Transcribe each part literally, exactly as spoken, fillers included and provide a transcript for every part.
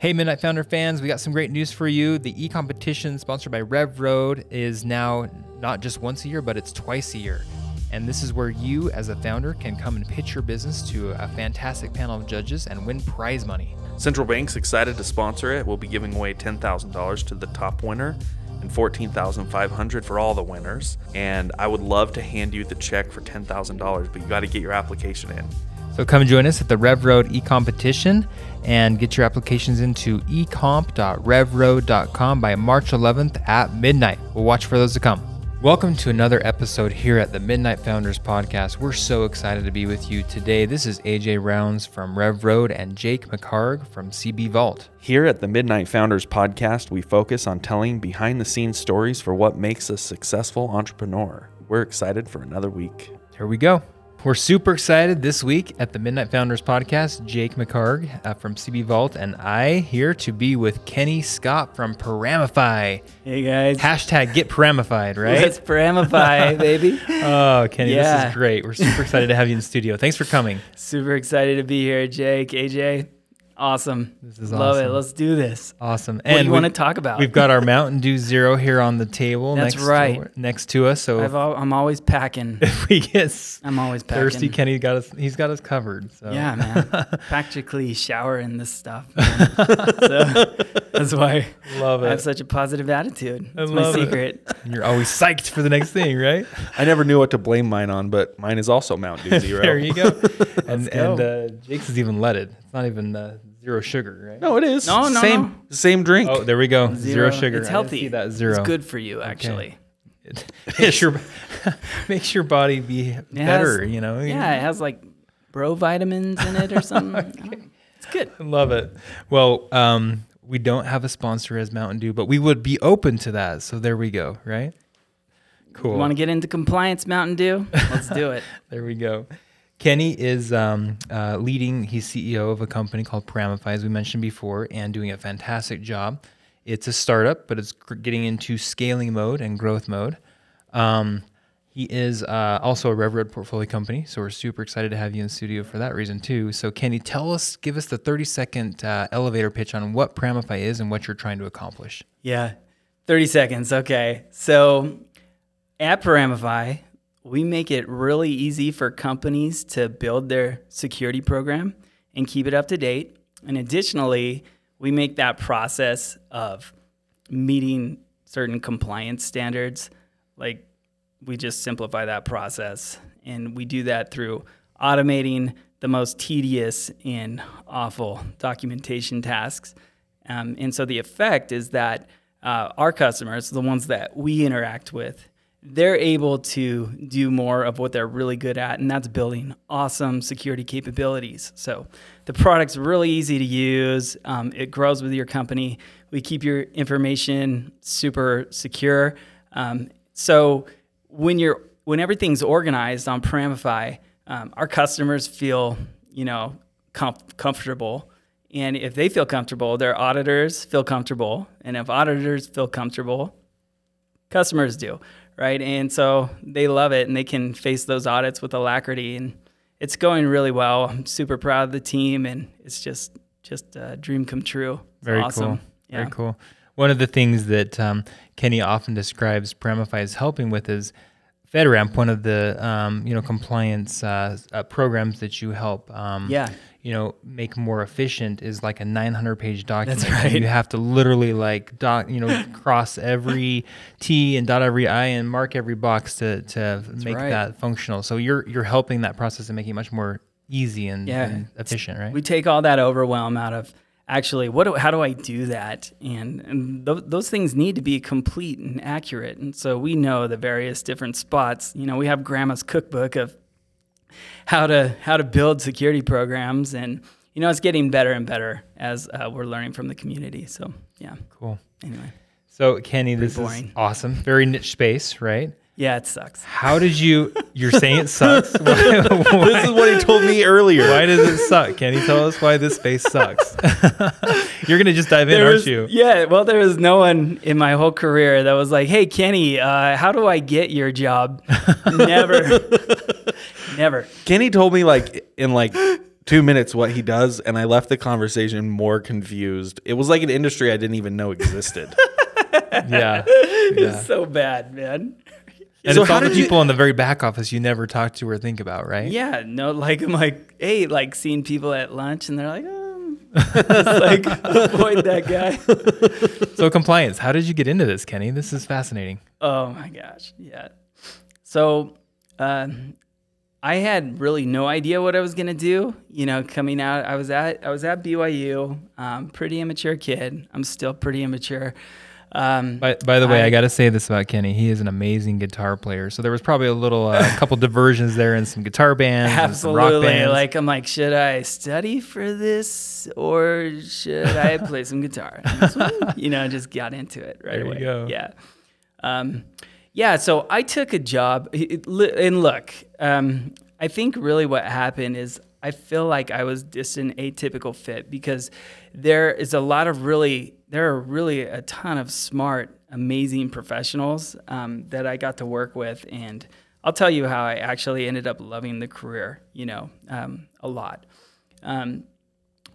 Hey, Midnight Founder fans, we got some great news for you. The e-competition sponsored by RevRoad is now not just once a year, but it's twice a year. And this is where you as a founder can come and pitch your business to a fantastic panel of judges and win prize money. Central Bank's excited to sponsor it. We'll be giving away ten thousand dollars to the top winner and fourteen thousand five hundred dollars for all the winners. And I would love to hand you the check for ten thousand dollars, but you got to get your application in. So come join us at the RevRoad e-competition and get your applications into e comp dot rev road dot com by March eleventh at midnight. We'll watch for those to come. Welcome to another episode here at the Midnight Founders Podcast. We're so excited to be with you today. This is A J Rounds from RevRoad and Jake McHarg from C B Vault. Here at the Midnight Founders Podcast, we focus on telling behind-the-scenes stories for what makes a successful entrepreneur. We're excited for another week. Here we go. We're super excited this week at the Midnight Founders Podcast. Jake McHarg uh, from C B Vault and I here to be with Kenny Scott from Paramify. Hey, guys. Hashtag get Paramified, right? Let's Paramify, baby. Oh, Kenny, yeah. This is great. We're super excited to have you in the studio. Thanks for coming. Super excited to be here, Jake, A J. Awesome. This is Love awesome. Love it. Let's do this. Awesome. What and do you want to talk about? We've got our Mountain Dew Zero here on the table. That's next right. To, next to us. So I've al- I'm always packing. If we get I'm always packing. Thirsty Kenny got us. He's got us covered. So. Yeah, man. Practically showering this stuff. So that's why Love it. I have such a positive attitude. That's my secret. It. You're always psyched for the next thing, right? I never knew what to blame mine on, but mine is also Mountain Dew Zero. There you go. and go. and uh, Jake's is even leaded. It's not even. Uh, Zero sugar, right? No, it is. No, no, same, no. Same drink. Oh, there we go. Zero, zero sugar. It's healthy. I see that zero. It's good for you, actually. Okay. It makes, your, makes your body be it better, has, you know? Yeah, it has like bro vitamins in it or something. Okay. Oh, it's good. I love it. Well, um, we don't have a sponsor as Mountain Dew, but we would be open to that. So there we go, right? Cool. You want to get into compliance, Mountain Dew? Let's do it. There we go. Kenny is um, uh, leading, he's C E O of a company called Paramify, as we mentioned before, and doing a fantastic job. It's a startup, but it's getting into scaling mode and growth mode. Um, he is uh, also a RevRoad portfolio company, so we're super excited to have you in the studio for that reason too. So Kenny, tell us, give us the thirty-second uh, elevator pitch on what Paramify is and what you're trying to accomplish. Yeah, thirty seconds, okay. So at Paramify, we make it really easy for companies to build their security program and keep it up to date. And additionally, we make that process of meeting certain compliance standards, like we just simplify that process. And we do that through automating the most tedious and awful documentation tasks. Um, and so the effect is that uh, our customers, the ones that we interact with, they're able to do more of what they're really good at, and that's building awesome security capabilities. So the product's really easy to use. Um, it grows with your company. We keep your information super secure. Um, so when you're when everything's organized on Paramify, um, our customers feel you know comf- comfortable. And if they feel comfortable, their auditors feel comfortable. And if auditors feel comfortable, customers do. Right, and so they love it, and they can face those audits with alacrity, and it's going really well. I'm super proud of the team, and it's just just a dream come true. It's Very awesome. cool. Yeah. Very cool. One of the things that um, Kenny often describes Paramify is helping with is FedRAMP, one of the um, you know compliance uh, uh, programs that you help um, yeah. you know make more efficient, is like a nine hundred page document. That's right. You have to literally like dot you know cross every T and dot every I and mark every box to to That's make right. that functional. So you're you're helping that process and making it much more easy and, yeah. and efficient, right? We take all that overwhelm out of actually what do, how do I do that? And, and th- those things need to be complete and accurate. And so we know the various different spots. You know, we have grandma's cookbook of how to how to build security programs, and you know it's getting better and better as uh, we're learning from the community. So yeah, cool. Anyway, so Kenny, this boring. is awesome. Very niche space, right? Yeah, it sucks. How did you, you're saying it sucks? Why, why? This is what he told me earlier. Why does it suck? Can you tell us why this space sucks? You're going to just dive in, there aren't was, you? Yeah, well, there was no one in my whole career that was like, hey, Kenny, uh, how do I get your job? Never. Never. Kenny told me like in like two minutes what he does, and I left the conversation more confused. It was like an industry I didn't even know existed. yeah. yeah. It's so bad, man. And so it's all the people you, in the very back office you never talk to or think about, right? Yeah. No, like, I'm like, hey, like seeing people at lunch, and they're like, oh. Like, avoid that guy. So compliance, how did you get into this, Kenny? This is fascinating. Oh, my gosh. Yeah. So uh, I had really no idea what I was going to do. You know, coming out, I was at I was at B Y U, um, pretty immature kid. I'm still pretty immature. Um, by, by the way, I, I got to say this about Kenny. He is an amazing guitar player. So there was probably a little, a uh, couple diversions there in some guitar bands. Absolutely. And some rock bands. Like, I'm like, should I study for this or should I play some guitar? You know, just got into it right there away. There you go. Yeah. Um, yeah. So I took a job it, and look, um, I think really what happened is I feel like I was just an atypical fit because there is a lot of really There are really a ton of smart, amazing professionals um, that I got to work with, and I'll tell you how I actually ended up loving the career, you know, um, a lot. Um,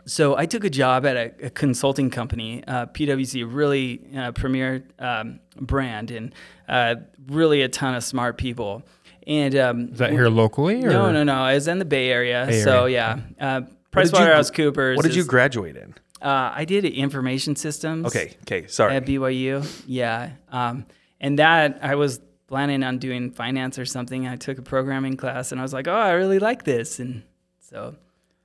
so I took a job at a, a consulting company, uh, PwC, really uh, premier um, brand, and uh, really a ton of smart people. And um, is that here locally? Or? No, no, no. I was in the Bay Area, Bay so Area. yeah. Uh, PricewaterhouseCoopers. What did you graduate in? Uh, I did information systems. Okay. Okay. Sorry. At B Y U. Yeah. Um, and that I was planning on doing finance or something. I took a programming class and I was like, oh, I really like this. And so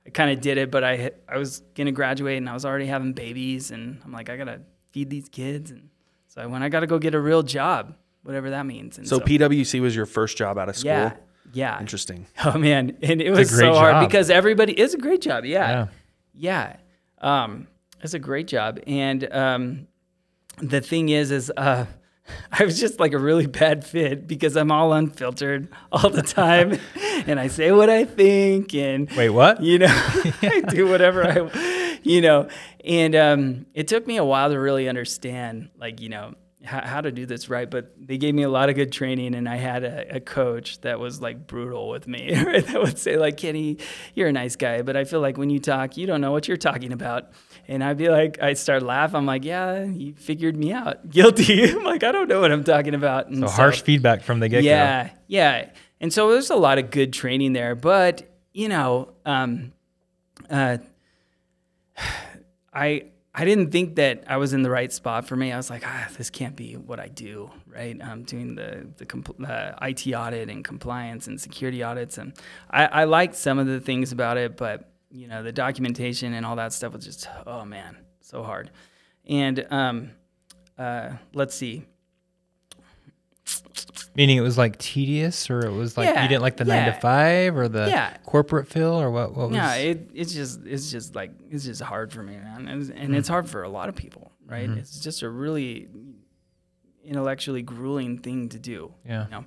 I kind of did it, but I hit, I was going to graduate and I was already having babies and I'm like, I got to feed these kids. And so I went, I got to go get a real job, whatever that means. And so, so PwC was your first job out of school? Yeah. Yeah. Interesting. Oh man. And it it's was so job. hard because everybody is a great job. Yeah. Yeah. yeah. Um, it's a great job. And, um, the thing is, is, uh, I was just like a really bad fit because I'm all unfiltered all the time and I say what I think and wait, what, you know, I do whatever I, you know, and, um, it took me a while to really understand like, you know, how, how to do this right. But they gave me a lot of good training and I had a, a coach that was like brutal with me. Right? That would say like, Kenny, you're a nice guy, but I feel like when you talk, you don't know what you're talking about. And I'd be like, I'd start laughing. I'm like, yeah, you figured me out. Guilty. I'm like, I don't know what I'm talking about. And so, so harsh feedback from the get-go. Yeah. Yeah. And so there's a lot of good training there, but you know, um, uh, I, I didn't think that I was in the right spot for me. I was like, ah, this can't be what I do, right? I'm doing the the compl- uh, I T audit and compliance and security audits, and I, I liked some of the things about it, but you know, the documentation and all that stuff was just, oh man, so hard. And um, uh, let's see. Meaning it was like tedious, or it was like yeah, you didn't like the yeah. nine to five, or the yeah. corporate feel, or what? What was? No, it, it's just it's just like it's just hard for me, man, and, and mm-hmm. it's hard for a lot of people, right? Mm-hmm. It's just a really intellectually grueling thing to do. Yeah. You know?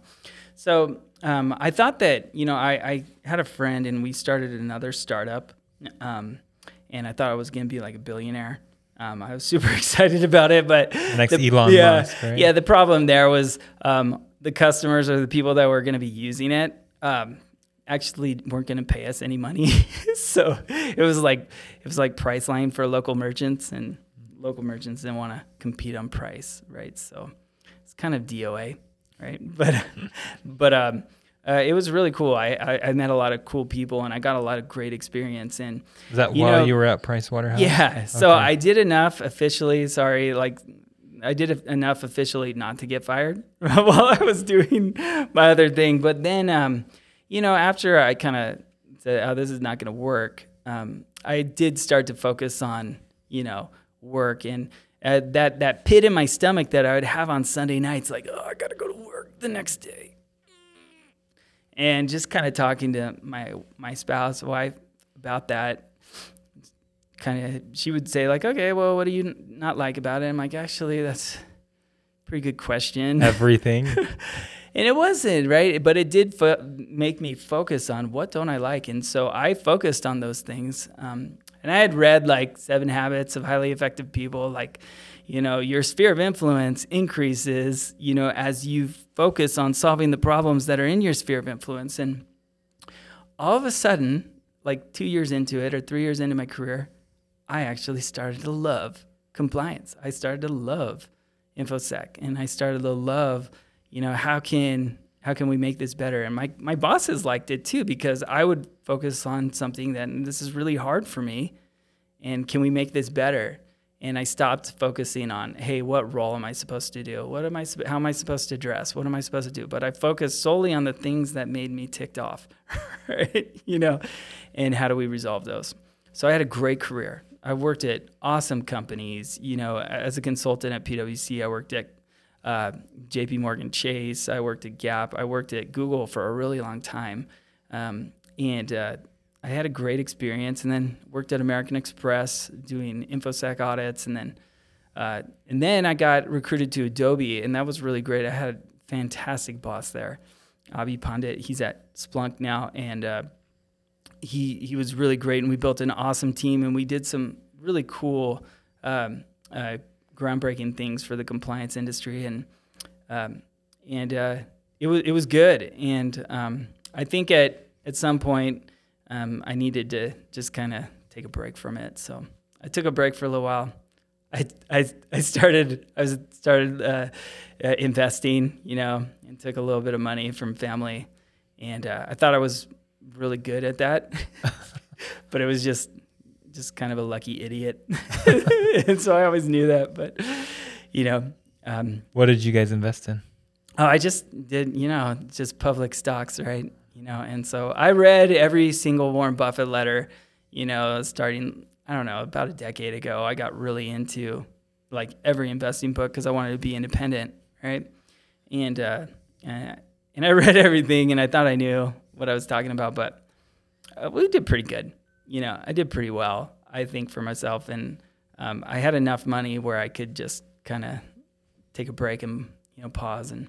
So um, I thought that you know I, I had a friend and we started another startup, um, and I thought I was gonna be like a billionaire. Um, I was super excited about it, but the next the, Elon yeah, Musk, right? Yeah, the problem there was um, the customers or the people that were going to be using it um, actually weren't going to pay us any money. So it was like it was like Priceline for local merchants, and local merchants didn't want to compete on price, right? So it's kind of D O A, right? But but um, uh, it was really cool. I, I I met a lot of cool people, and I got a lot of great experience. And is that you while know, you were at Pricewaterhouse? Yeah. Okay. So I did enough officially. Sorry, like. I did enough officially not to get fired while I was doing my other thing. But then, um, you know, after I kind of said, oh, this is not going to work, um, I did start to focus on, you know, work. And uh, that, that pit in my stomach that I would have on Sunday nights, like, oh, I got to go to work the next day. And just kind of talking to my, my spouse, wife, about that. Kind of, she would say like, okay, well, what do you n- not like about it? I'm like, actually, that's a pretty good question. Everything. And it wasn't, right? But it did fo- make me focus on what don't I like? And so I focused on those things. Um, and I had read like Seven Habits of Highly Effective People, like, you know, your sphere of influence increases, you know, as you focus on solving the problems that are in your sphere of influence. And all of a sudden, like two years into it or three years into my career, I actually started to love compliance. I started to love InfoSec, and I started to love, you know, how can how can we make this better? And my, my bosses liked it too, because I would focus on something that, and this is really hard for me, and can we make this better? And I stopped focusing on, hey, what role am I supposed to do? What am I? How am I supposed to dress? What am I supposed to do? But I focused solely on the things that made me ticked off, right? You know, and how do we resolve those? So I had a great career. I worked at awesome companies. You know, as a consultant at PwC, I worked at uh, J P Morgan Chase. I worked at Gap. I worked at Google for a really long time, um, and. Uh, I had a great experience, and then worked at American Express doing InfoSec audits, and then uh, and then I got recruited to Adobe, and that was really great. I had a fantastic boss there, Abhi Pandit. He's at Splunk now, and uh, he he was really great, and we built an awesome team, and we did some really cool, um, uh, groundbreaking things for the compliance industry, and um, and uh, it was it was good, and um, I think at at some point. Um, I needed to just kind of take a break from it, so I took a break for a little while. I I, I started I was started uh, uh, investing, you know, and took a little bit of money from family, and uh, I thought I was really good at that, but it was just just kind of a lucky idiot, and so I always knew that. But you know, um, what did you guys invest in? Oh, I just did, you know, just public stocks, right? You know, and so I read every single Warren Buffett letter, you know, starting, I don't know, about a decade ago. I got really into, like, every investing book because I wanted to be independent, right? And uh, and I read everything, and I thought I knew what I was talking about, but uh, we did pretty good. You know, I did pretty well, I think, for myself. And um, I had enough money where I could just kind of take a break and, you know, pause and...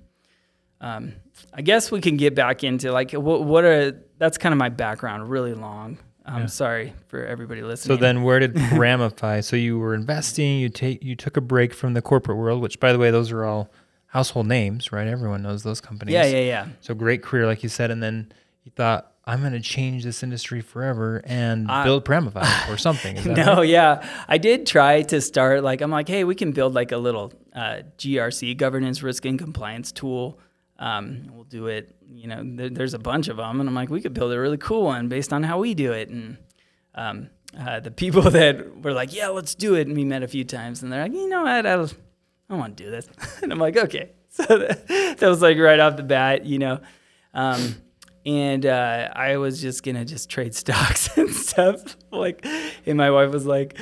Um, I guess we can get back into like what, what are that's kind of my background, really long. I'm yeah. sorry for everybody listening. So then, where did Paramify? So you were investing. You take you took a break from the corporate world, which, by the way, those are all household names, right? Everyone knows those companies. Yeah, yeah, yeah. So great career, like you said, and then you thought, I'm going to change this industry forever and uh, build Paramify or something. Is that no, right? yeah. I did try to start like I'm like, hey, we can build like a little uh, G R C, governance, risk, and compliance tool. Um, we'll do it, you know, there, there's a bunch of them. And I'm like, we could build a really cool one based on how we do it. And um, uh, the people that were like, yeah, let's do it. And we met a few times and they're like, you know what, I don't, I don't want to do this. And I'm like, okay. So that, that was like right off the bat, you know. Um, and uh, I was just going to just trade stocks and stuff. Like, and my wife was like,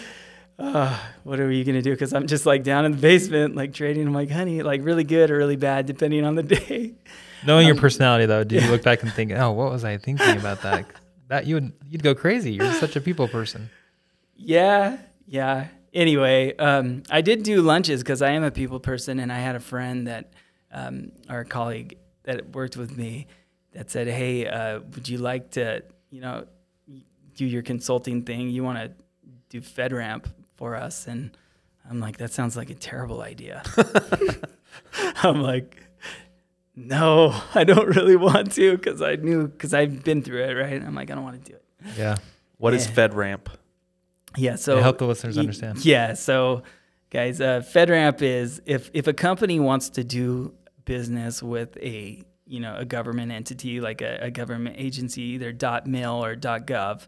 Uh, what are you going to do? Because I'm just like down in the basement, like trading. I'm like, honey, like really good or really bad, depending on the day. Knowing um, your personality, though, did yeah. you look back and think, oh, what was I thinking about that? that you would, you'd go crazy. You're such a people person. Yeah. Yeah. Anyway, um, I did do lunches because I am a people person. And I had a friend that, um, our colleague that worked with me that said, hey, uh, would you like to, you know, do your consulting thing? You want to do FedRAMP for us? And I'm like, that sounds like a terrible idea. I'm like, no, I don't really want to, because I knew, because I've been through it, right? And I'm like, I don't want to do it. Yeah. What yeah. is FedRAMP? Yeah. So help the listeners y- understand. Yeah. So guys, uh, FedRAMP is if if a company wants to do business with a you know a government entity, like a, a government agency, either .mil or .gov.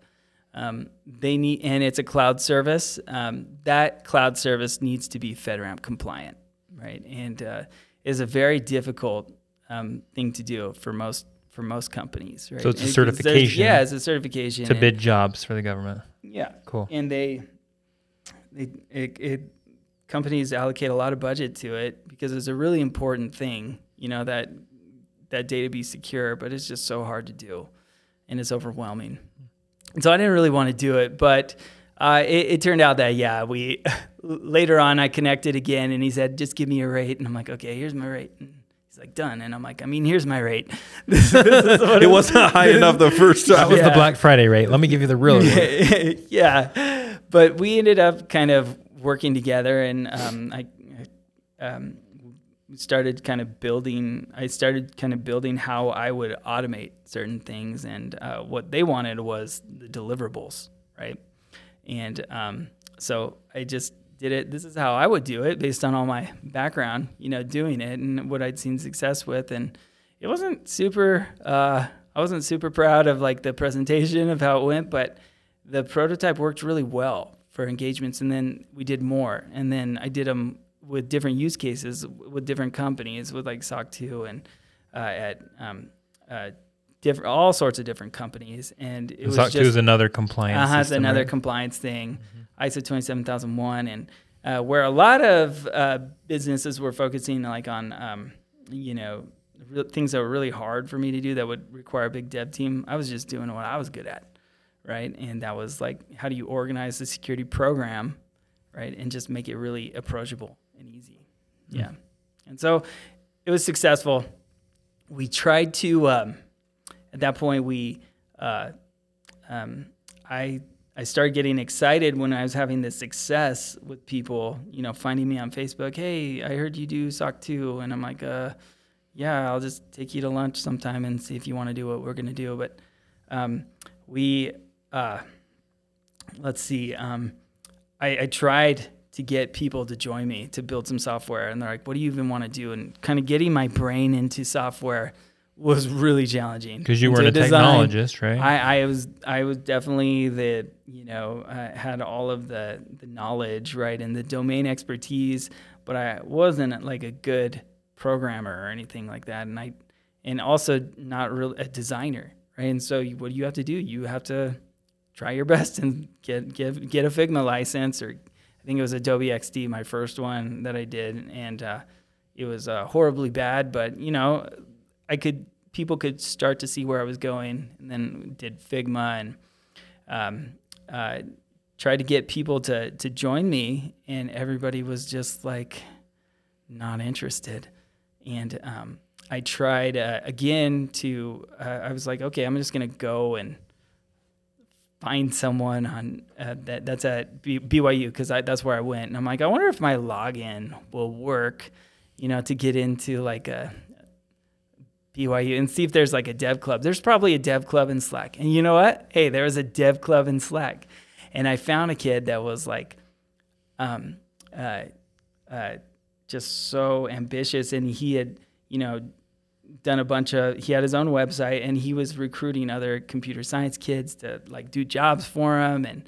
Um, they need, and it's a cloud service. Um, that cloud service needs to be FedRAMP compliant, right? And uh, is a very difficult um, thing to do for most for most companies, right? So it's and a certification. Yeah, it's a certification to and, bid jobs for the government. Yeah, cool. And they, they, it, it, companies allocate a lot of budget to it because it's a really important thing, you know, that that data be secure, but it's just so hard to do, and it's overwhelming. And so I didn't really want to do it, but uh, it, it turned out that, yeah, we later on I connected again, and he said, just give me a rate. And I'm like, okay, here's my rate. And he's like, done. And I'm like, I mean, here's my rate. this, this it wasn't high enough the first time. That was yeah. the Black Friday rate. Let me give you the real rate. yeah. But we ended up kind of working together, and um, I, um, started kind of building, I started kind of building how I would automate certain things, and uh, what they wanted was the deliverables, right? And um, so I just did it. This is how I would do it based on all my background, you know, doing it and what I'd seen success with. And it wasn't super, uh, I wasn't super proud of like the presentation of how it went, but the prototype worked really well for engagements. And then we did more. And then I did them with different use cases, with different companies, with like S O C two and uh, at um, uh, different all sorts of different companies. And it and was S O C two is another compliance uh-huh, system, another right? compliance thing, mm-hmm. I S O twenty-seven thousand one, and uh, where a lot of uh, businesses were focusing like on, um, you know, re- things that were really hard for me to do that would require a big dev team. I was just doing what I was good at, right? And that was like, how do you organize the security program, right? And just make it really approachable and easy. Yeah. And so it was successful. We tried to, um, at that point, we, uh, um, I, I started getting excited when I was having this success with people, you know, finding me on Facebook. Hey, I heard you do S O C two. And I'm like, uh, yeah, I'll just take you to lunch sometime and see if you want to do what we're going to do. But, um, we, uh, let's see, um, I, I tried to get people to join me to build some software. And they're like, what do you even want to do? And kind of getting my brain into software was really challenging. Because you weren't a design technologist, right? I, I was I was definitely the, you know, I had all of the, the knowledge, right, and the domain expertise, but I wasn't like a good programmer or anything like that. And I, and also not really a designer, right? And so what do you have to do? You have to try your best and get, get, get a Figma license, or I think it was Adobe X D, my first one that I did, and uh, it was uh, horribly bad. But you know, I could people could start to see where I was going, and then did Figma and um, uh, tried to get people to to join me, and everybody was just like not interested. And um, I tried uh, again to uh, I was like, okay, I'm just gonna go and find someone on uh, that that's at B- BYU because that's where I went. And I'm like, I wonder if my login will work, you know, to get into like a B Y U and see if there's like a dev club. There's probably a dev club in Slack. And you know what? Hey, there was a dev club in Slack. And I found a kid that was like um, uh, uh, just so ambitious. And he had, you know, done a bunch of, he had his own website, and he was recruiting other computer science kids to like do jobs for him. And,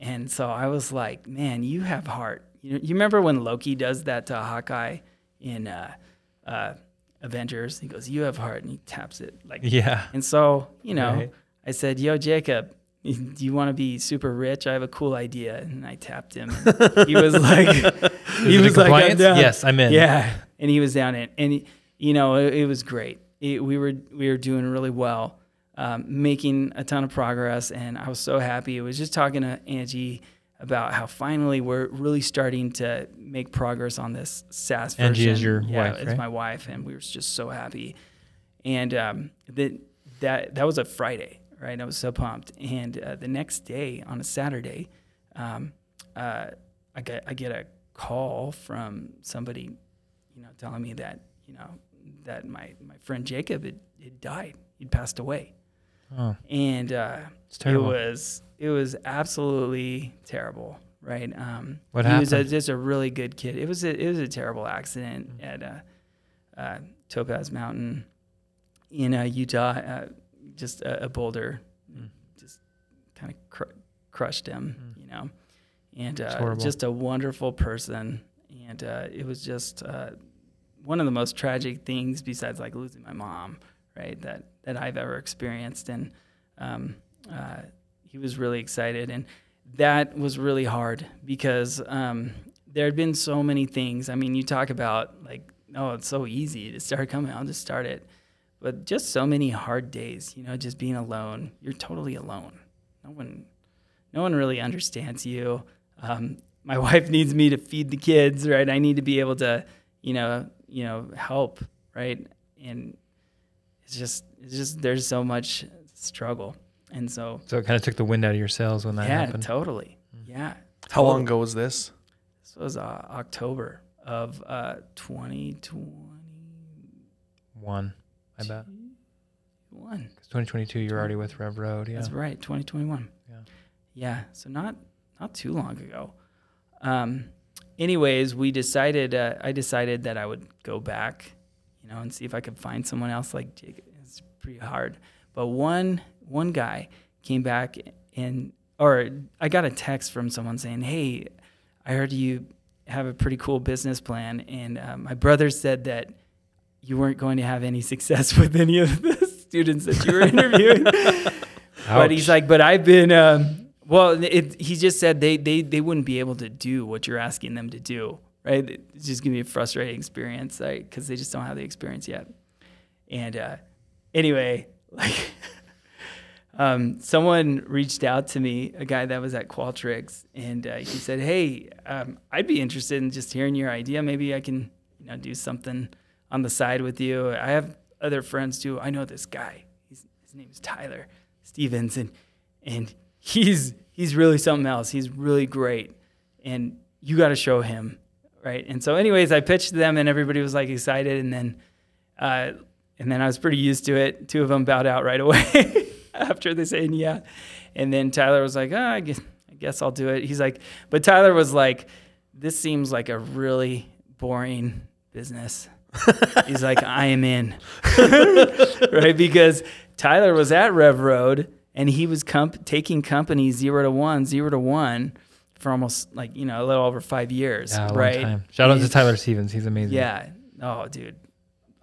and so I was like, man, you have heart. You know, you remember when Loki does that to Hawkeye in, uh, uh, Avengers, he goes, you have heart, and he taps it. Like, yeah. And so, you know, right. I said, yo, Jacob, do you want to be super rich? I have a cool idea. And I tapped him. He was like, he was like, I'm down. Yes, I'm in. Yeah. And he was down in, and he, you know, it, it was great. It, we were we were doing really well, um, making a ton of progress, and I was so happy. I was just talking to Angie about how finally we're really starting to make progress on this SaaS version. Angie is your yeah, wife, Yeah, it's right? my wife, and we were just so happy. And um, the, that that was a Friday, right? I was so pumped. And uh, the next day, on a Saturday, um, uh, I, get, I get a call from somebody, you know, telling me that, you know, that my, my friend Jacob had, had died. He'd passed away. Oh, and uh, it was it was absolutely terrible, right? Um, what he happened? He was a, just a really good kid. It was a, it was a terrible accident mm-hmm. at uh, uh, Topaz Mountain in uh, Utah. Uh, just a, a boulder mm. just kind of cr- crushed him, mm. you know. And uh, just a wonderful person. And uh, it was just uh, one of the most tragic things besides like losing my mom, right, that, that I've ever experienced. And um, uh, he was really excited. And that was really hard because um, there had been so many things. I mean, you talk about like, oh, it's so easy to start coming. I'll just start it. But just so many hard days, you know, just being alone. You're totally alone. No one, no one really understands you. Um, my wife needs me to feed the kids, right? I need to be able to, you know, you know, help, right? And It's just, it's just, there's so much struggle. And so, so it kind of took the wind out of your sails when that yeah, happened. Totally. Mm-hmm. Yeah. Totally. How long ago was this? This was uh, October of uh, twenty twenty-one, I bet. One. Because twenty twenty-two, you're already with RevRoad. Yeah. That's right, twenty twenty-one. Yeah. Yeah, so not not too long ago. Um, anyways, we decided, uh, I decided that I would go back, you know, and see if I could find someone else like Jacob. It's pretty hard. But one one guy came back and, or I got a text from someone saying, hey, I heard you have a pretty cool business plan. And uh, my brother said that you weren't going to have any success with any of the students that you were interviewing. But he's like, but I've been, um, well, it, he just said they, they, they wouldn't be able to do what you're asking them to do, right? It's just going to be a frustrating experience, like, because they just don't have the experience yet. And uh, anyway, like... Um, someone reached out to me, a guy that was at Qualtrics, and uh, he said, hey, um, I'd be interested in just hearing your idea. Maybe I can, you know, do something on the side with you. I have other friends too. I know this guy. He's, his name is Tyler Stevens, and and he's he's really something else. He's really great, and you got to show him, right? And so anyways, I pitched them, and everybody was, like, excited, and then, uh, and then I was pretty used to it. Two of them bowed out right away. After they said yeah, and then Tyler was like, oh, I guess I guess I'll do it. He's like, but Tyler was like, this seems like a really boring business. He's like, I am in, right? Because Tyler was at RevRoad and he was comp- taking companies zero to one, zero to one for almost like you know a little over five years, yeah, right? Time. Shout out to Tyler Stevens, he's amazing. Yeah. Oh, dude.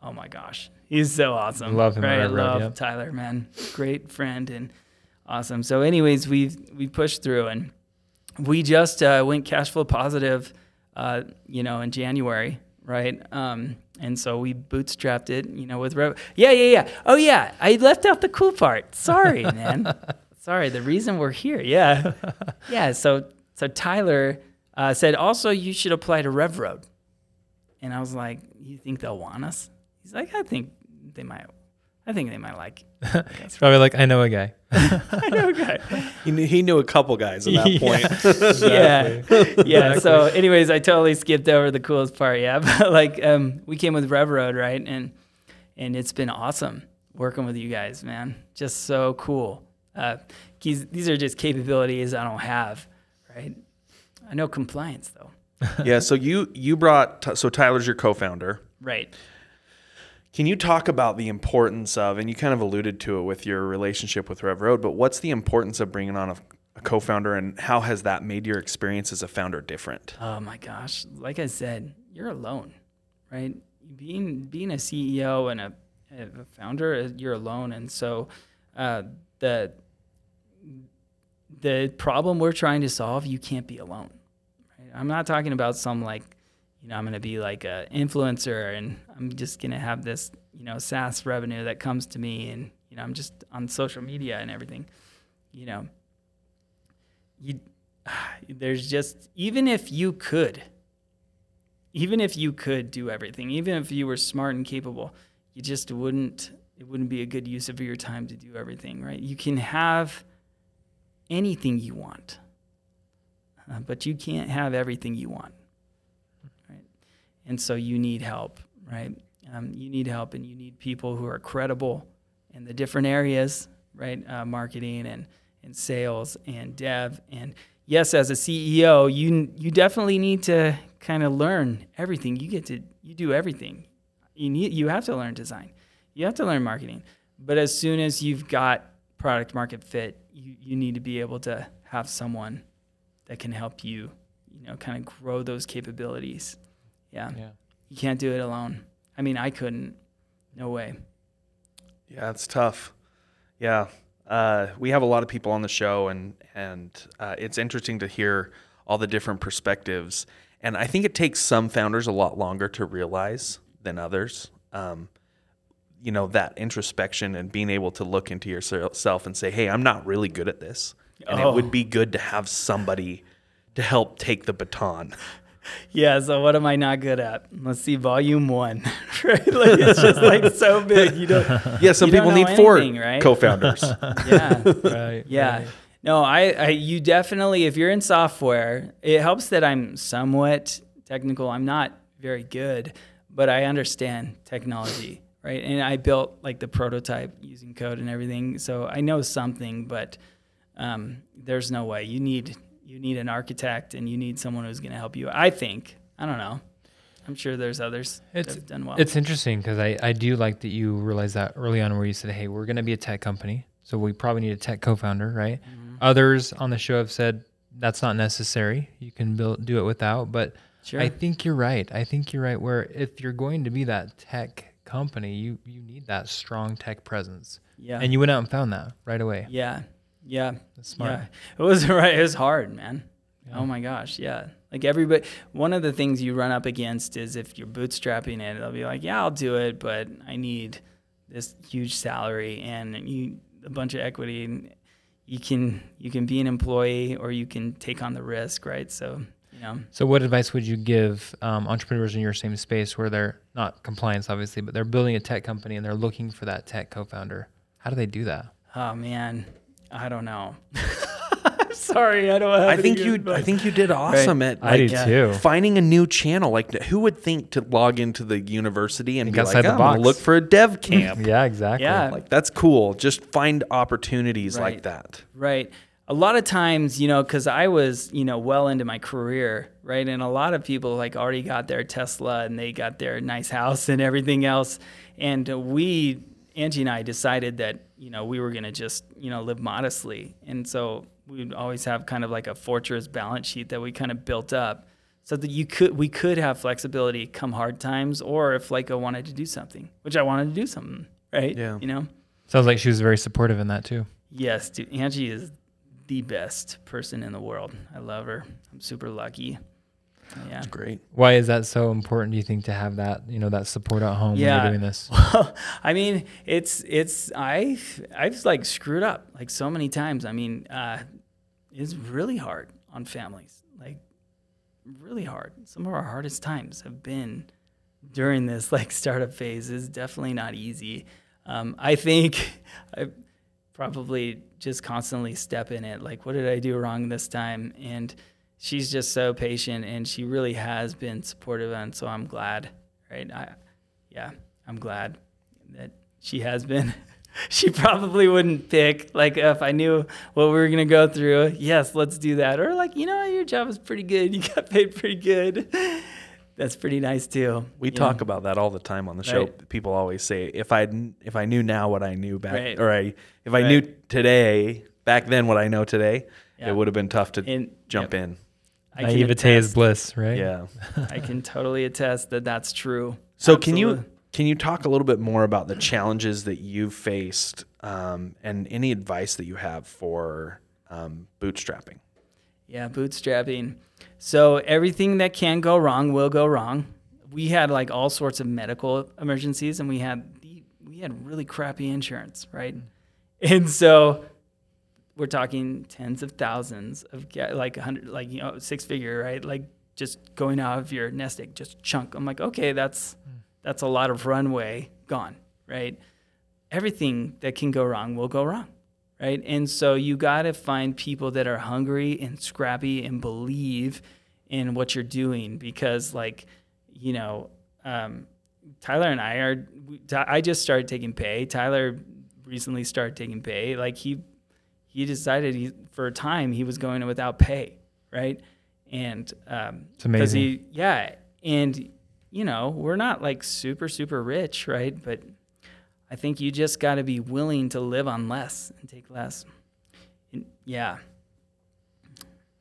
Oh my gosh. He's so awesome. Love him. Right? I love yep. Tyler, man. Great friend and awesome. So anyways, we we pushed through, and we just uh, went cash flow positive, uh, you know, in January, right? Um, and so we bootstrapped it, you know, with... Rev- yeah, yeah, yeah. Oh, yeah. I left out the cool part. Sorry, man. Sorry. The reason we're here. Yeah. Yeah. So, so Tyler uh, said, also, you should apply to RevRoad. And I was like, you think they'll want us? He's like, I think... They might, I think they might like. He's probably like, I know a guy. I know a guy. He knew, he knew a couple guys at that yeah. point. Exactly. Yeah, yeah. So, anyways, I totally skipped over the coolest part. Yeah, but like, um, we came with RevRoad, right? And and it's been awesome working with you guys, man. Just so cool. Uh, these these are just capabilities I don't have, right? I know compliance though. Yeah. So you you brought so Tyler's your co-founder, right? Can you talk about the importance of, and you kind of alluded to it with your relationship with RevRoad, but what's the importance of bringing on a, a co-founder, and how has that made your experience as a founder different? Oh my gosh. Like I said, you're alone, right? Being being a C E O and a, a founder, you're alone. And so uh, the, the problem we're trying to solve, you can't be alone. Right? I'm not talking about some like, you know, I'm going to be like an influencer and I'm just going to have this, you know, SaaS revenue that comes to me and, you know, I'm just on social media and everything, you know. You, there's just, even if you could, even if you could do everything, even if you were smart and capable, you just wouldn't, it wouldn't be a good use of your time to do everything, right? You can have anything you want, uh, but you can't have everything you want. And so you need help, right? Um, you need help, and you need people who are credible in the different areas, right? Uh, marketing and, and sales and dev. And yes, as a C E O, you you definitely need to kind of learn everything. You get to you do everything. You need you have to learn design. You have to learn marketing. But as soon as you've got product market fit, you, you need to be able to have someone that can help you, you know, kind of grow those capabilities. Yeah. yeah, you can't do it alone. I mean, I couldn't. No way. Yeah, it's tough. Yeah, uh, we have a lot of people on the show, and and uh, it's interesting to hear all the different perspectives. And I think it takes some founders a lot longer to realize than others. Um, you know, that introspection and being able to look into yourself and say, "Hey, I'm not really good at this," and oh. it would be good to have somebody to help take the baton. Yeah, so what am I not good at? Let's see, volume one. Right? Like it's just like so big. You don't. Yeah, some people need anything, four right? co-founders. Yeah, right. Yeah, right. No, I, I, you definitely. If you're in software, it helps that I'm somewhat technical. I'm not very good, but I understand technology, right? And I built like the prototype using code and everything, so I know something, but um, there's no way. You need you need an architect, and you need someone who's going to help you. I think. I don't know. I'm sure there's others it's, that have done well. It's interesting because I, I do like that you realized that early on where you said, hey, we're going to be a tech company, so we probably need a tech co-founder, right? Mm-hmm. Others on the show have said that's not necessary. You can build do it without, but sure. I think you're right. I think you're right where if you're going to be that tech company, you, you need that strong tech presence. Yeah. And you went out and found that right away. Yeah, yeah. That's smart. Yeah. It was right. It was hard, man. Yeah. Oh, my gosh, yeah. Like everybody, one of the things you run up against is if you're bootstrapping it, they'll be like, yeah, I'll do it, but I need this huge salary and you, a bunch of equity. And you can you can be an employee or you can take on the risk, right? So, you know. So what advice would you give um, entrepreneurs in your same space where they're not compliance, obviously, but they're building a tech company and they're looking for that tech co-founder? How do they do that? Oh, man, I don't know. Sorry, I don't have I think you advice. I think you did awesome right. at like, I do yeah. too. Finding a new channel. Like, who would think to log into the university and think be outside like, the oh, box. Look for a dev camp? Yeah, exactly. Yeah. Like, that's cool. Just find opportunities right. like that. Right. A lot of times, you know, because I was, you know, well into my career, right? And a lot of people, like, already got their Tesla and they got their nice house and everything else. And we, Angie and I, decided that, you know, we were going to just, you know, live modestly. And so we would always have kind of like a fortress balance sheet that we kind of built up so that you could we could have flexibility come hard times, or if Leica wanted to do something, which I wanted to do something, right? Yeah. You know? Sounds like she was very supportive in that too. Yes, dude. Angie is the best person in the world. I love her. I'm super lucky. Yeah. That's great. Why is that so important, do you think, to have that, you know, that support at home yeah. when you're doing this? Well, I mean, it's it's I I've like screwed up like so many times. I mean, uh, it's really hard on families, like really hard. Some of our hardest times have been during this like startup phase. It's definitely not easy. Um, I think I probably just constantly step in it. Like, what did I do wrong this time? And she's just so patient, and she really has been supportive, and so I'm glad, right? I, yeah, I'm glad that she has been. She probably wouldn't pick, like, if I knew what we were going to go through, yes, let's do that. Or, like, you know, your job is pretty good. You got paid pretty good. That's pretty nice, too. We you talk know? About that all the time on the show. Right. People always say, if I if I knew now what I knew back, right. or I, if right. I knew today, back then what I know today, yeah. it would have been tough to and, jump yep. in. I naivete is bliss, right? Yeah. I can totally attest that that's true. So Absolutely. can you can you talk a little bit more about the challenges that you've faced um, and any advice that you have for um, bootstrapping? Yeah, bootstrapping. So everything that can go wrong will go wrong. We had like all sorts of medical emergencies, and we had the, we had really crappy insurance, right? And so we're talking tens of thousands of like hundred, like, you know, six figure, right? Like just going out of your nest egg, just chunk. I'm like, okay, that's, mm. that's a lot of runway gone, right? Everything that can go wrong will go wrong, right? And so you got to find people that are hungry and scrappy and believe in what you're doing, because like, you know, um, Tyler and I are, I just started taking pay. Tyler recently started taking pay. Like he, He decided he, for a time he was going without pay, right? And um, it's amazing. He, yeah, and you know we're not like super super rich, right? But I think you just got to be willing to live on less and take less. And, yeah.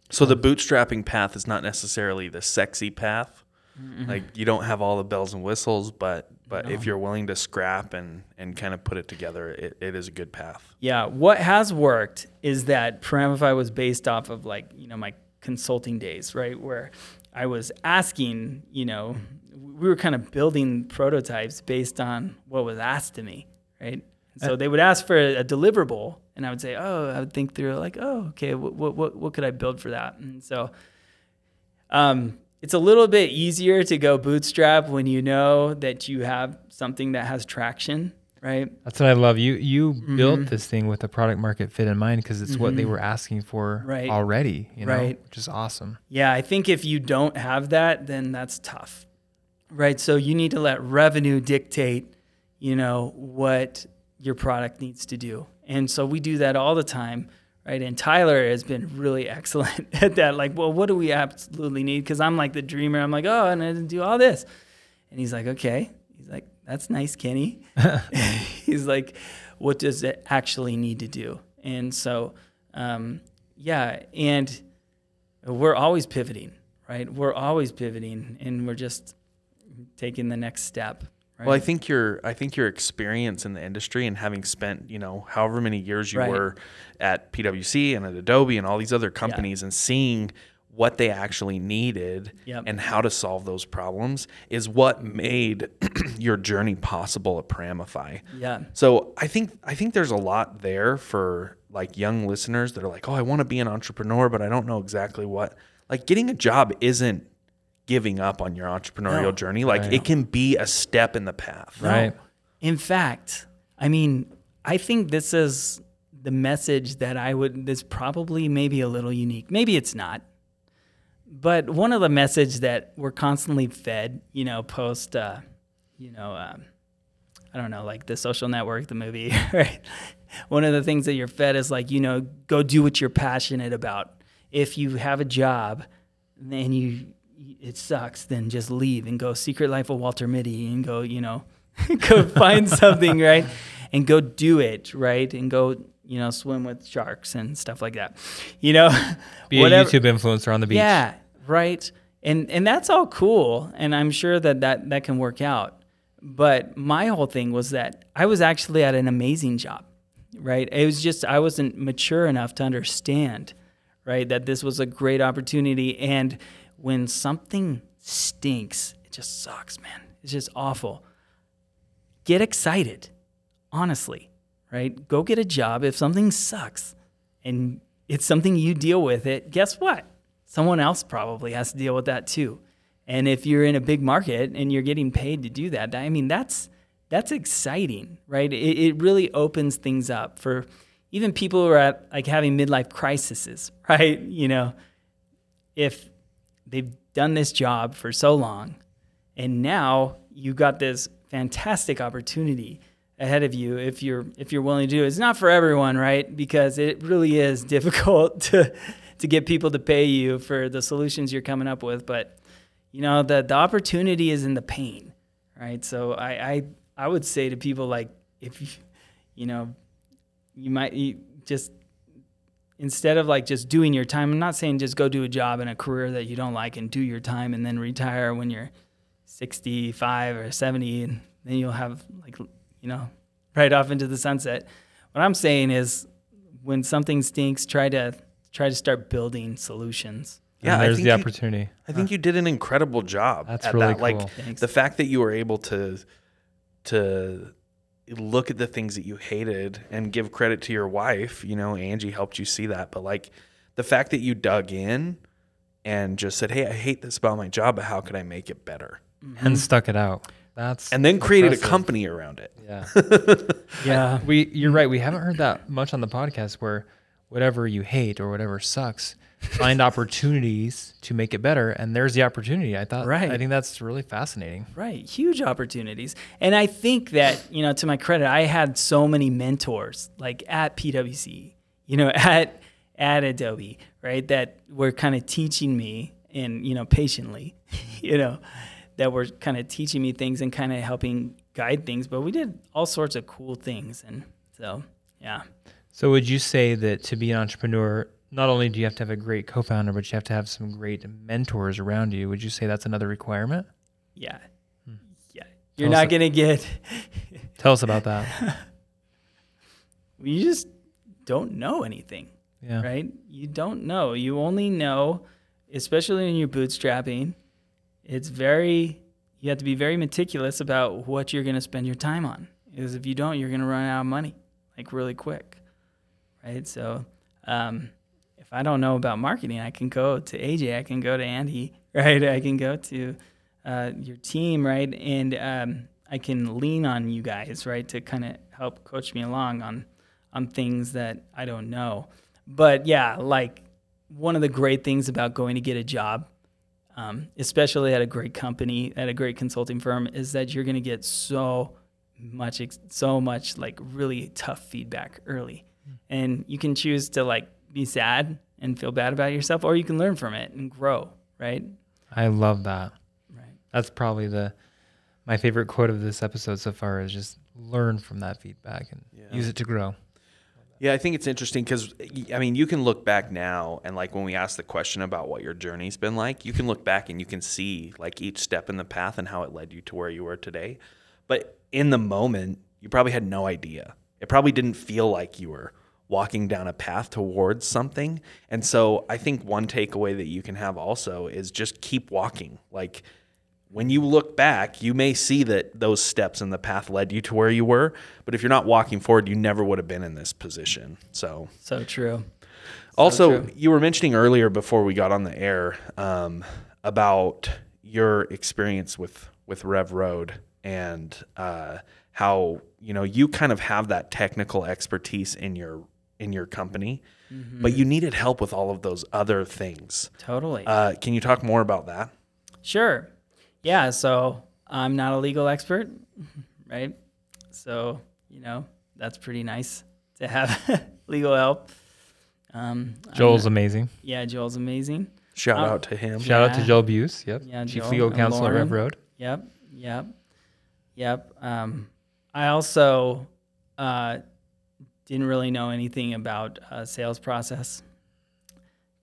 So the bootstrapping path is not necessarily the sexy path. Mm-hmm. Like you don't have all the bells and whistles, but but no. if you're willing to scrap and, and kind of put it together, it, it is a good path. Yeah, what has worked is that Paramify was based off of like, you know, my consulting days, right? Where I was asking, you know, we were kind of building prototypes based on what was asked to me, right? And so they would ask for a deliverable, and I would say, oh, I would think through like, oh, okay, what what what could I build for that? And so, um. It's a little bit easier to go bootstrap when you know that you have something that has traction, right? That's what I love. You you mm-hmm. built this thing with a product market fit in mind because it's mm-hmm. what they were asking for right. already, you know, right. which is awesome. Yeah, I think if you don't have that, then that's tough, right? So you need to let revenue dictate, you know, what your product needs to do. And so we do that all the time, right? And Tyler has been really excellent at that. Like, well, what do we absolutely need? Because I'm like the dreamer. I'm like, oh, and I didn't do all this. And he's like, okay. He's like, that's nice, Kenny. He's like, what does it actually need to do? And so, um, yeah, and we're always pivoting, right? We're always pivoting, and we're just taking the next step. Right? Well, I think your I think your experience in the industry and having spent, you know, however many years you right. were at P W C and at Adobe and all these other companies yeah. and seeing what they actually needed yep. and how to solve those problems is what made your journey possible at Paramify. Yeah. So I think I think there's a lot there for like young listeners that are like, oh, I want to be an entrepreneur, but I don't know exactly what. Like getting a job isn't giving up on your entrepreneurial no. journey. Like right. it can be a step in the path. Right. No. In fact, I mean, I think this is the message that I would, that's probably maybe a little unique. Maybe it's not. But one of the messages that we're constantly fed, you know, post, uh, you know, um, I don't know, like The Social Network, the movie, right? One of the things that you're fed is like, you know, go do what you're passionate about. If you have a job, then you, it sucks, then just leave and go Secret Life of Walter Mitty and go, you know, go find something, right? And go do it, right? And go, you know, swim with sharks and stuff like that. You know, be whatever. A YouTube influencer on the beach. Yeah. Right. And and that's all cool. And I'm sure that, that that can work out. But my whole thing was that I was actually at an amazing job, right? It was just I wasn't mature enough to understand, right, that this was a great opportunity. And when something stinks, it just sucks, man. It's just awful. Get excited, honestly, right? Go get a job. If something sucks and it's something you deal with it, guess what? Someone else probably has to deal with that too. And if you're in a big market and you're getting paid to do that, I mean, that's that's exciting, right? It, it really opens things up for even people who are at, like having midlife crises, right? You know, if they've done this job for so long and now you got this fantastic opportunity ahead of you, if you're if you're willing to do it. It's not for everyone, right? Because it really is difficult to... to get people to pay you for the solutions you're coming up with. But, you know, the, the opportunity is in the pain, right? So I, I I would say to people, like, if, you, you know, you might you just, instead of, like, just doing your time, I'm not saying just go do a job in a career that you don't like and do your time and then retire when you're sixty-five or seventy and then you'll have, like, you know, right off into the sunset. What I'm saying is when something stinks, try to, Try to start building solutions. Yeah, and there's the opportunity. You, I think huh. you did an incredible job. That's at really that. Cool. Like Thanks. The fact that you were able to to look at the things that you hated and give credit to your wife. You know, Angie helped you see that. But like the fact that you dug in and just said, "Hey, I hate this about my job, but how can I make it better?" Mm-hmm. And stuck it out. That's and then impressive. Created a company around it. Yeah, yeah. I, we you're right. We haven't heard that much on the podcast where. Whatever you hate or whatever sucks, find opportunities to make it better. And there's the opportunity. I thought, right. I think that's really fascinating. Right. Huge opportunities. And I think that, you know, to my credit, I had so many mentors like at P W C, you know, at, at Adobe, right. That were kind of teaching me and, you know, patiently, you know, that were kind of teaching me things and kind of helping guide things, but we did all sorts of cool things. And so, yeah. So would you say that to be an entrepreneur, not only do you have to have a great co-founder, but you have to have some great mentors around you? Would you say that's another requirement? Yeah. Hmm. Yeah. You're tell not going to get... Tell us about that. You just don't know anything, yeah. right? You don't know. You only know, especially when you're bootstrapping, it's very... You have to be very meticulous about what you're going to spend your time on. Because if you don't, you're going to run out of money, like really quick. Right, so um, if I don't know about marketing, I can go to A J, I can go to Andy, right? I can go to uh, your team, right? And um, I can lean on you guys, right, to kind of help coach me along on on things that I don't know. But yeah, like one of the great things about going to get a job um, especially at a great company, at a great consulting firm, is that you're going to get so much, so much like really tough feedback early. Mm. And you can choose to like be sad and feel bad about yourself, or you can learn from it and grow, right? I love that. Right. That's probably the my favorite quote of this episode so far is just learn from that feedback and yeah. use it to grow. Yeah, I think it's interesting because, I mean, you can look back now and, like, when we asked the question about what your journey's been like, you can look back and you can see, like, each step in the path and how it led you to where you are today. But in the moment, you probably had no idea. It probably didn't feel like you were walking down a path towards something. And so I think one takeaway that you can have also is just keep walking. Like, when you look back, you may see that those steps in the path led you to where you were, but if you're not walking forward, you never would have been in this position. So so true. Also, so true. You were mentioning earlier before we got on the air um, about your experience with, with RevRoad and uh, how you know you kind of have that technical expertise in your in your company, mm-hmm. but you needed help with all of those other things. Totally. Uh, can you talk more about that? Sure. Yeah, so I'm not a legal expert, right? So, you know, that's pretty nice to have legal help. Um, Joel's I'm, amazing. Yeah, Joel's amazing. Shout um, out to him. Shout yeah. out to Joel Buse, yep. Yeah, Chief Joel Legal Counsel at RevRoad. Yep, yep, yep. Um, I also uh, didn't really know anything about uh, sales process,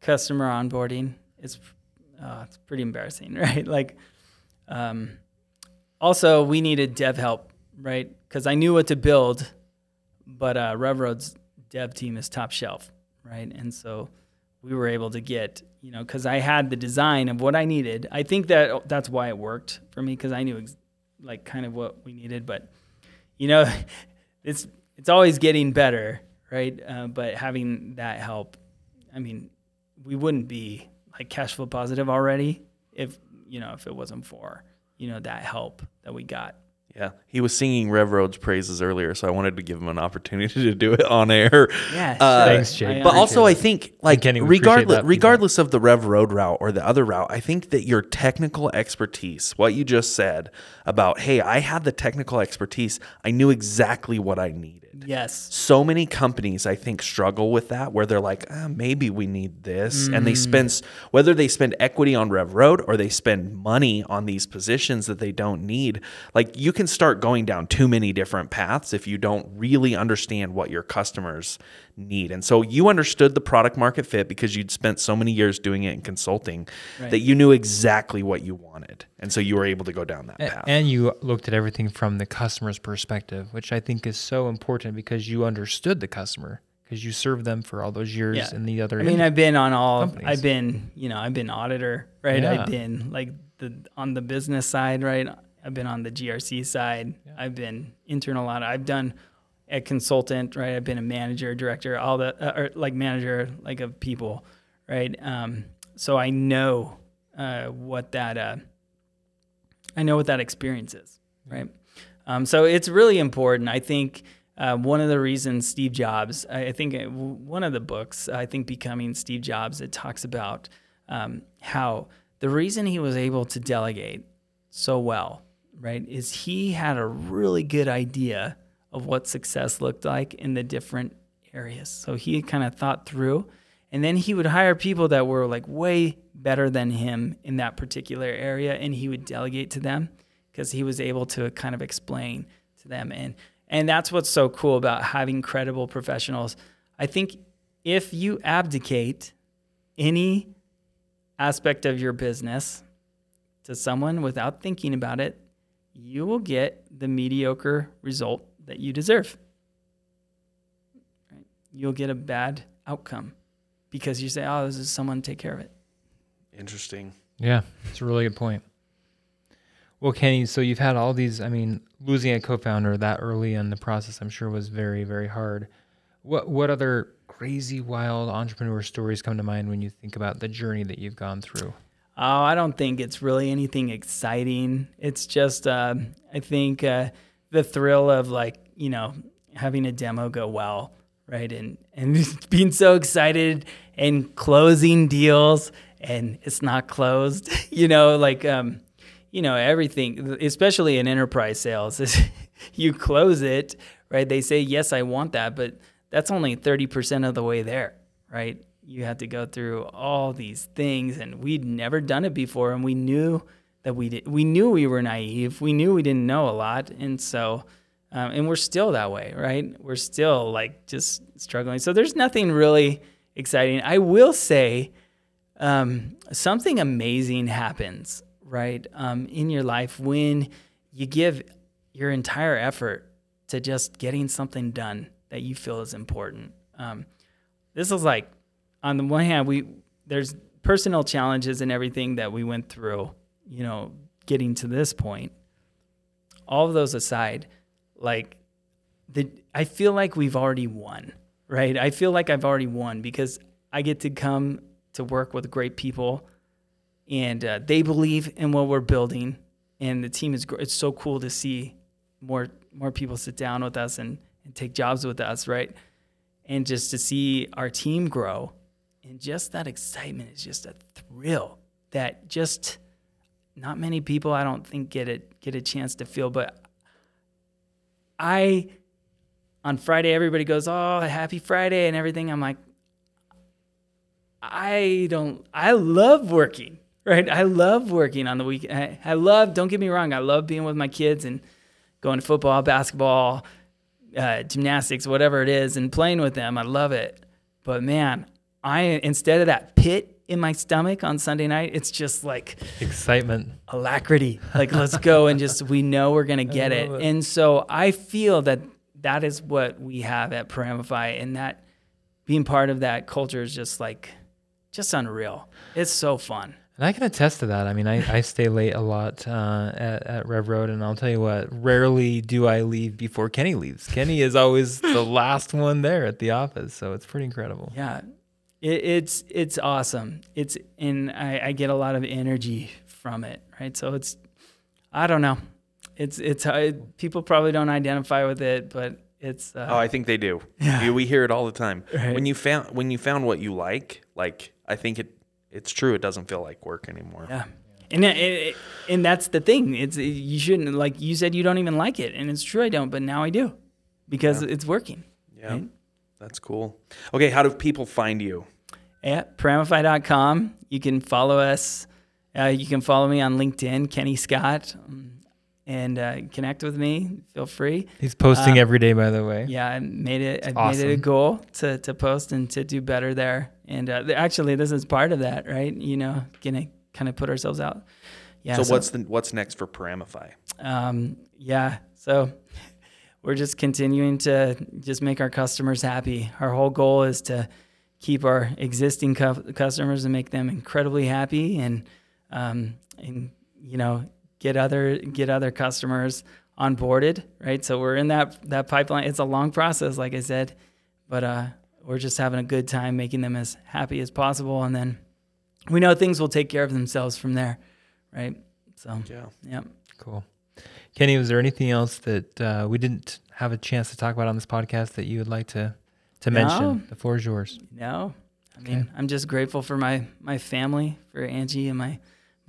customer onboarding. It's uh, it's pretty embarrassing, right? Like. Um, also, we needed dev help, right? Because I knew what to build, but uh, RevRoad's dev team is top shelf, right? And so we were able to get, you know, because I had the design of what I needed. I think that that's why it worked for me, because I knew ex- like kind of what we needed. But, you know, it's it's always getting better, right? Uh, but having that help, I mean, we wouldn't be like cash flow positive already if you know, if it wasn't for, you know, that help that we got. Yeah. He was singing RevRoad's praises earlier, so I wanted to give him an opportunity to do it on air. Yeah. Uh, thanks, Jake. But also it. I think, like, Kenny, regardless regardless of the RevRoad route or the other route, I think that your technical expertise, what you just said about, hey, I had the technical expertise. I knew exactly what I needed. Yes. So many companies, I think, struggle with that, where they're like, ah, maybe we need this. Mm. And they spend, whether they spend equity on RevRoad or they spend money on these positions that they don't need, like, you can can start going down too many different paths if you don't really understand what your customers need. And so you understood the product market fit because you'd spent so many years doing it in consulting right. that you knew exactly what you wanted. And so you were able to go down that and, path. And you looked at everything from the customer's perspective, which I think is so important because you understood the customer because you served them for all those years yeah. in the other. I mean, I've been on all, companies. I've been, you know, I've been auditor, right? Yeah. I've been like the, on the business side, right? I've been on the G R C side. Yeah. I've been internal audit. I've done a consultant, right? I've been a manager, director, all the, uh, or like manager, like of people, right? Um, so I know uh, what that, uh, I know what that experience is, right? Mm-hmm. Um, so it's really important. I think uh, one of the reasons Steve Jobs, I think one of the books, I think Becoming Steve Jobs, it talks about um, how the reason he was able to delegate so well, right, is he had a really good idea of what success looked like in the different areas. So he kind of thought through, and then he would hire people that were like way better than him in that particular area, and he would delegate to them because he was able to kind of explain to them. And and that's what's so cool about having credible professionals. I think if you abdicate any aspect of your business to someone without thinking about it, you will get the mediocre result that you deserve. Right? You'll get a bad outcome because you say, oh, this is someone, take care of it. Interesting. Yeah, that's a really good point. Well, Kenny, so you've had all these, I mean, losing a co-founder that early in the process, I'm sure was very, very hard. What what other crazy, wild entrepreneur stories come to mind when you think about the journey that you've gone through? Oh, I don't think it's really anything exciting. It's just, uh, I think, uh, the thrill of, like, you know, having a demo go well, right? And and being so excited and closing deals and it's not closed. You know, like, um, you know, everything, especially in enterprise sales, is you close it, right? They say, yes, I want that, but that's only thirty percent of the way there, right? You have to go through all these things, and we'd never done it before, and we knew that we did. We knew we were naive. We knew we didn't know a lot, and so, um, and we're still that way, right? We're still like just struggling. So there's nothing really exciting. I will say, um, something amazing happens, right, um, in your life when you give your entire effort to just getting something done that you feel is important. Um, this is like, on the one hand, we there's personal challenges and everything that we went through, you know, getting to this point. All of those aside, like, the, I feel like we've already won, right? I feel like I've already won because I get to come to work with great people, and uh, they believe in what we're building, and the team is gr- it's so cool to see more more people sit down with us and, and take jobs with us, right? And just to see our team grow. And just that excitement is just a thrill that just not many people, I don't think, get a, get a chance to feel. But I, on Friday, everybody goes, oh, happy Friday and everything. I'm like, I don't, I love working, right? I love working on the weekend. I, I love, don't get me wrong, I love being with my kids and going to football, basketball, uh, gymnastics, whatever it is, and playing with them. I love it. But man, I instead of that pit in my stomach on Sunday night, it's just like excitement, alacrity. Like, let's go and just, we know we're going to get it. it. And so I feel that that is what we have at Paramify, and that being part of that culture is just like, just unreal. It's so fun. And I can attest to that. I mean, I, I stay late a lot uh, at, at RevRoad, and I'll tell you what, rarely do I leave before Kenny leaves. Kenny is always the last one there at the office. So it's pretty incredible. Yeah. It, it's it's awesome. It's and I, I get a lot of energy from it, right? So it's I don't know. It's it's it, people probably don't identify with it, but it's. Uh, oh, I think they do. Yeah. We hear it all the time. Right. When you found when you found what you like, like I think it it's true. It doesn't feel like work anymore. Yeah, and it, it, and that's the thing. It's you shouldn't like you said you don't even like it, and it's true I don't, but now I do because yeah. It's working. Yeah. Right? That's cool. Okay, how do people find you? At paramify dot com. You can follow us. Uh, you can follow me on LinkedIn, Kenny Scott, um, and uh, connect with me. Feel free. He's posting um, every day, by the way. Yeah, I made it. I awesome. made it a goal to to post and to do better there. And uh, actually, this is part of that, right? You know, gonna kind of put ourselves out. Yeah. So, so what's the what's next for Paramify? Um. Yeah. So. We're just continuing to just make our customers happy. Our whole goal is to keep our existing cu- customers and make them incredibly happy, and um, and you know get other get other customers onboarded, right? So we're in that that pipeline. It's a long process, like I said, but uh, we're just having a good time making them as happy as possible, and then we know things will take care of themselves from there, right? So yeah, yeah, cool. Kenny, was there anything else that uh, we didn't have a chance to talk about on this podcast that you would like to, to no. mention? The floor is yours. No. I okay. mean, I'm just grateful for my, my family, for Angie and my,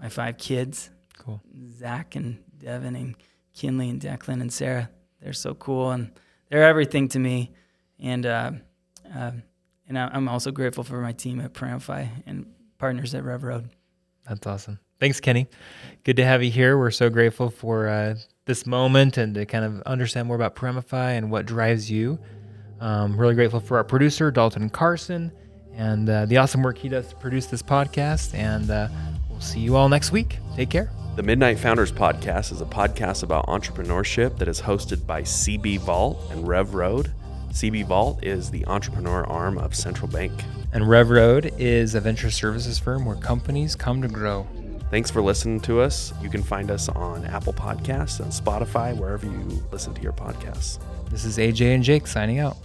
my five kids. Cool. Zach and Devin and Kinley and Declan and Sarah. They're so cool, and they're everything to me. And uh, uh, and I'm also grateful for my team at Paramify and partners at RevRoad. That's awesome. Thanks, Kenny. Good to have you here. We're so grateful for uh, this moment and to kind of understand more about Paramify and what drives you. Um, really grateful for our producer, Dalton Carson, and uh, the awesome work he does to produce this podcast. And uh, we'll see you all next week. Take care. The Midnight Founders Podcast is a podcast about entrepreneurship that is hosted by C B Vault and RevRoad. C B Vault is the entrepreneur arm of Central Bank. And RevRoad is a venture services firm where companies come to grow. Thanks for listening to us. You can find us on Apple Podcasts and Spotify, wherever you listen to your podcasts. This is A J and Jake signing out.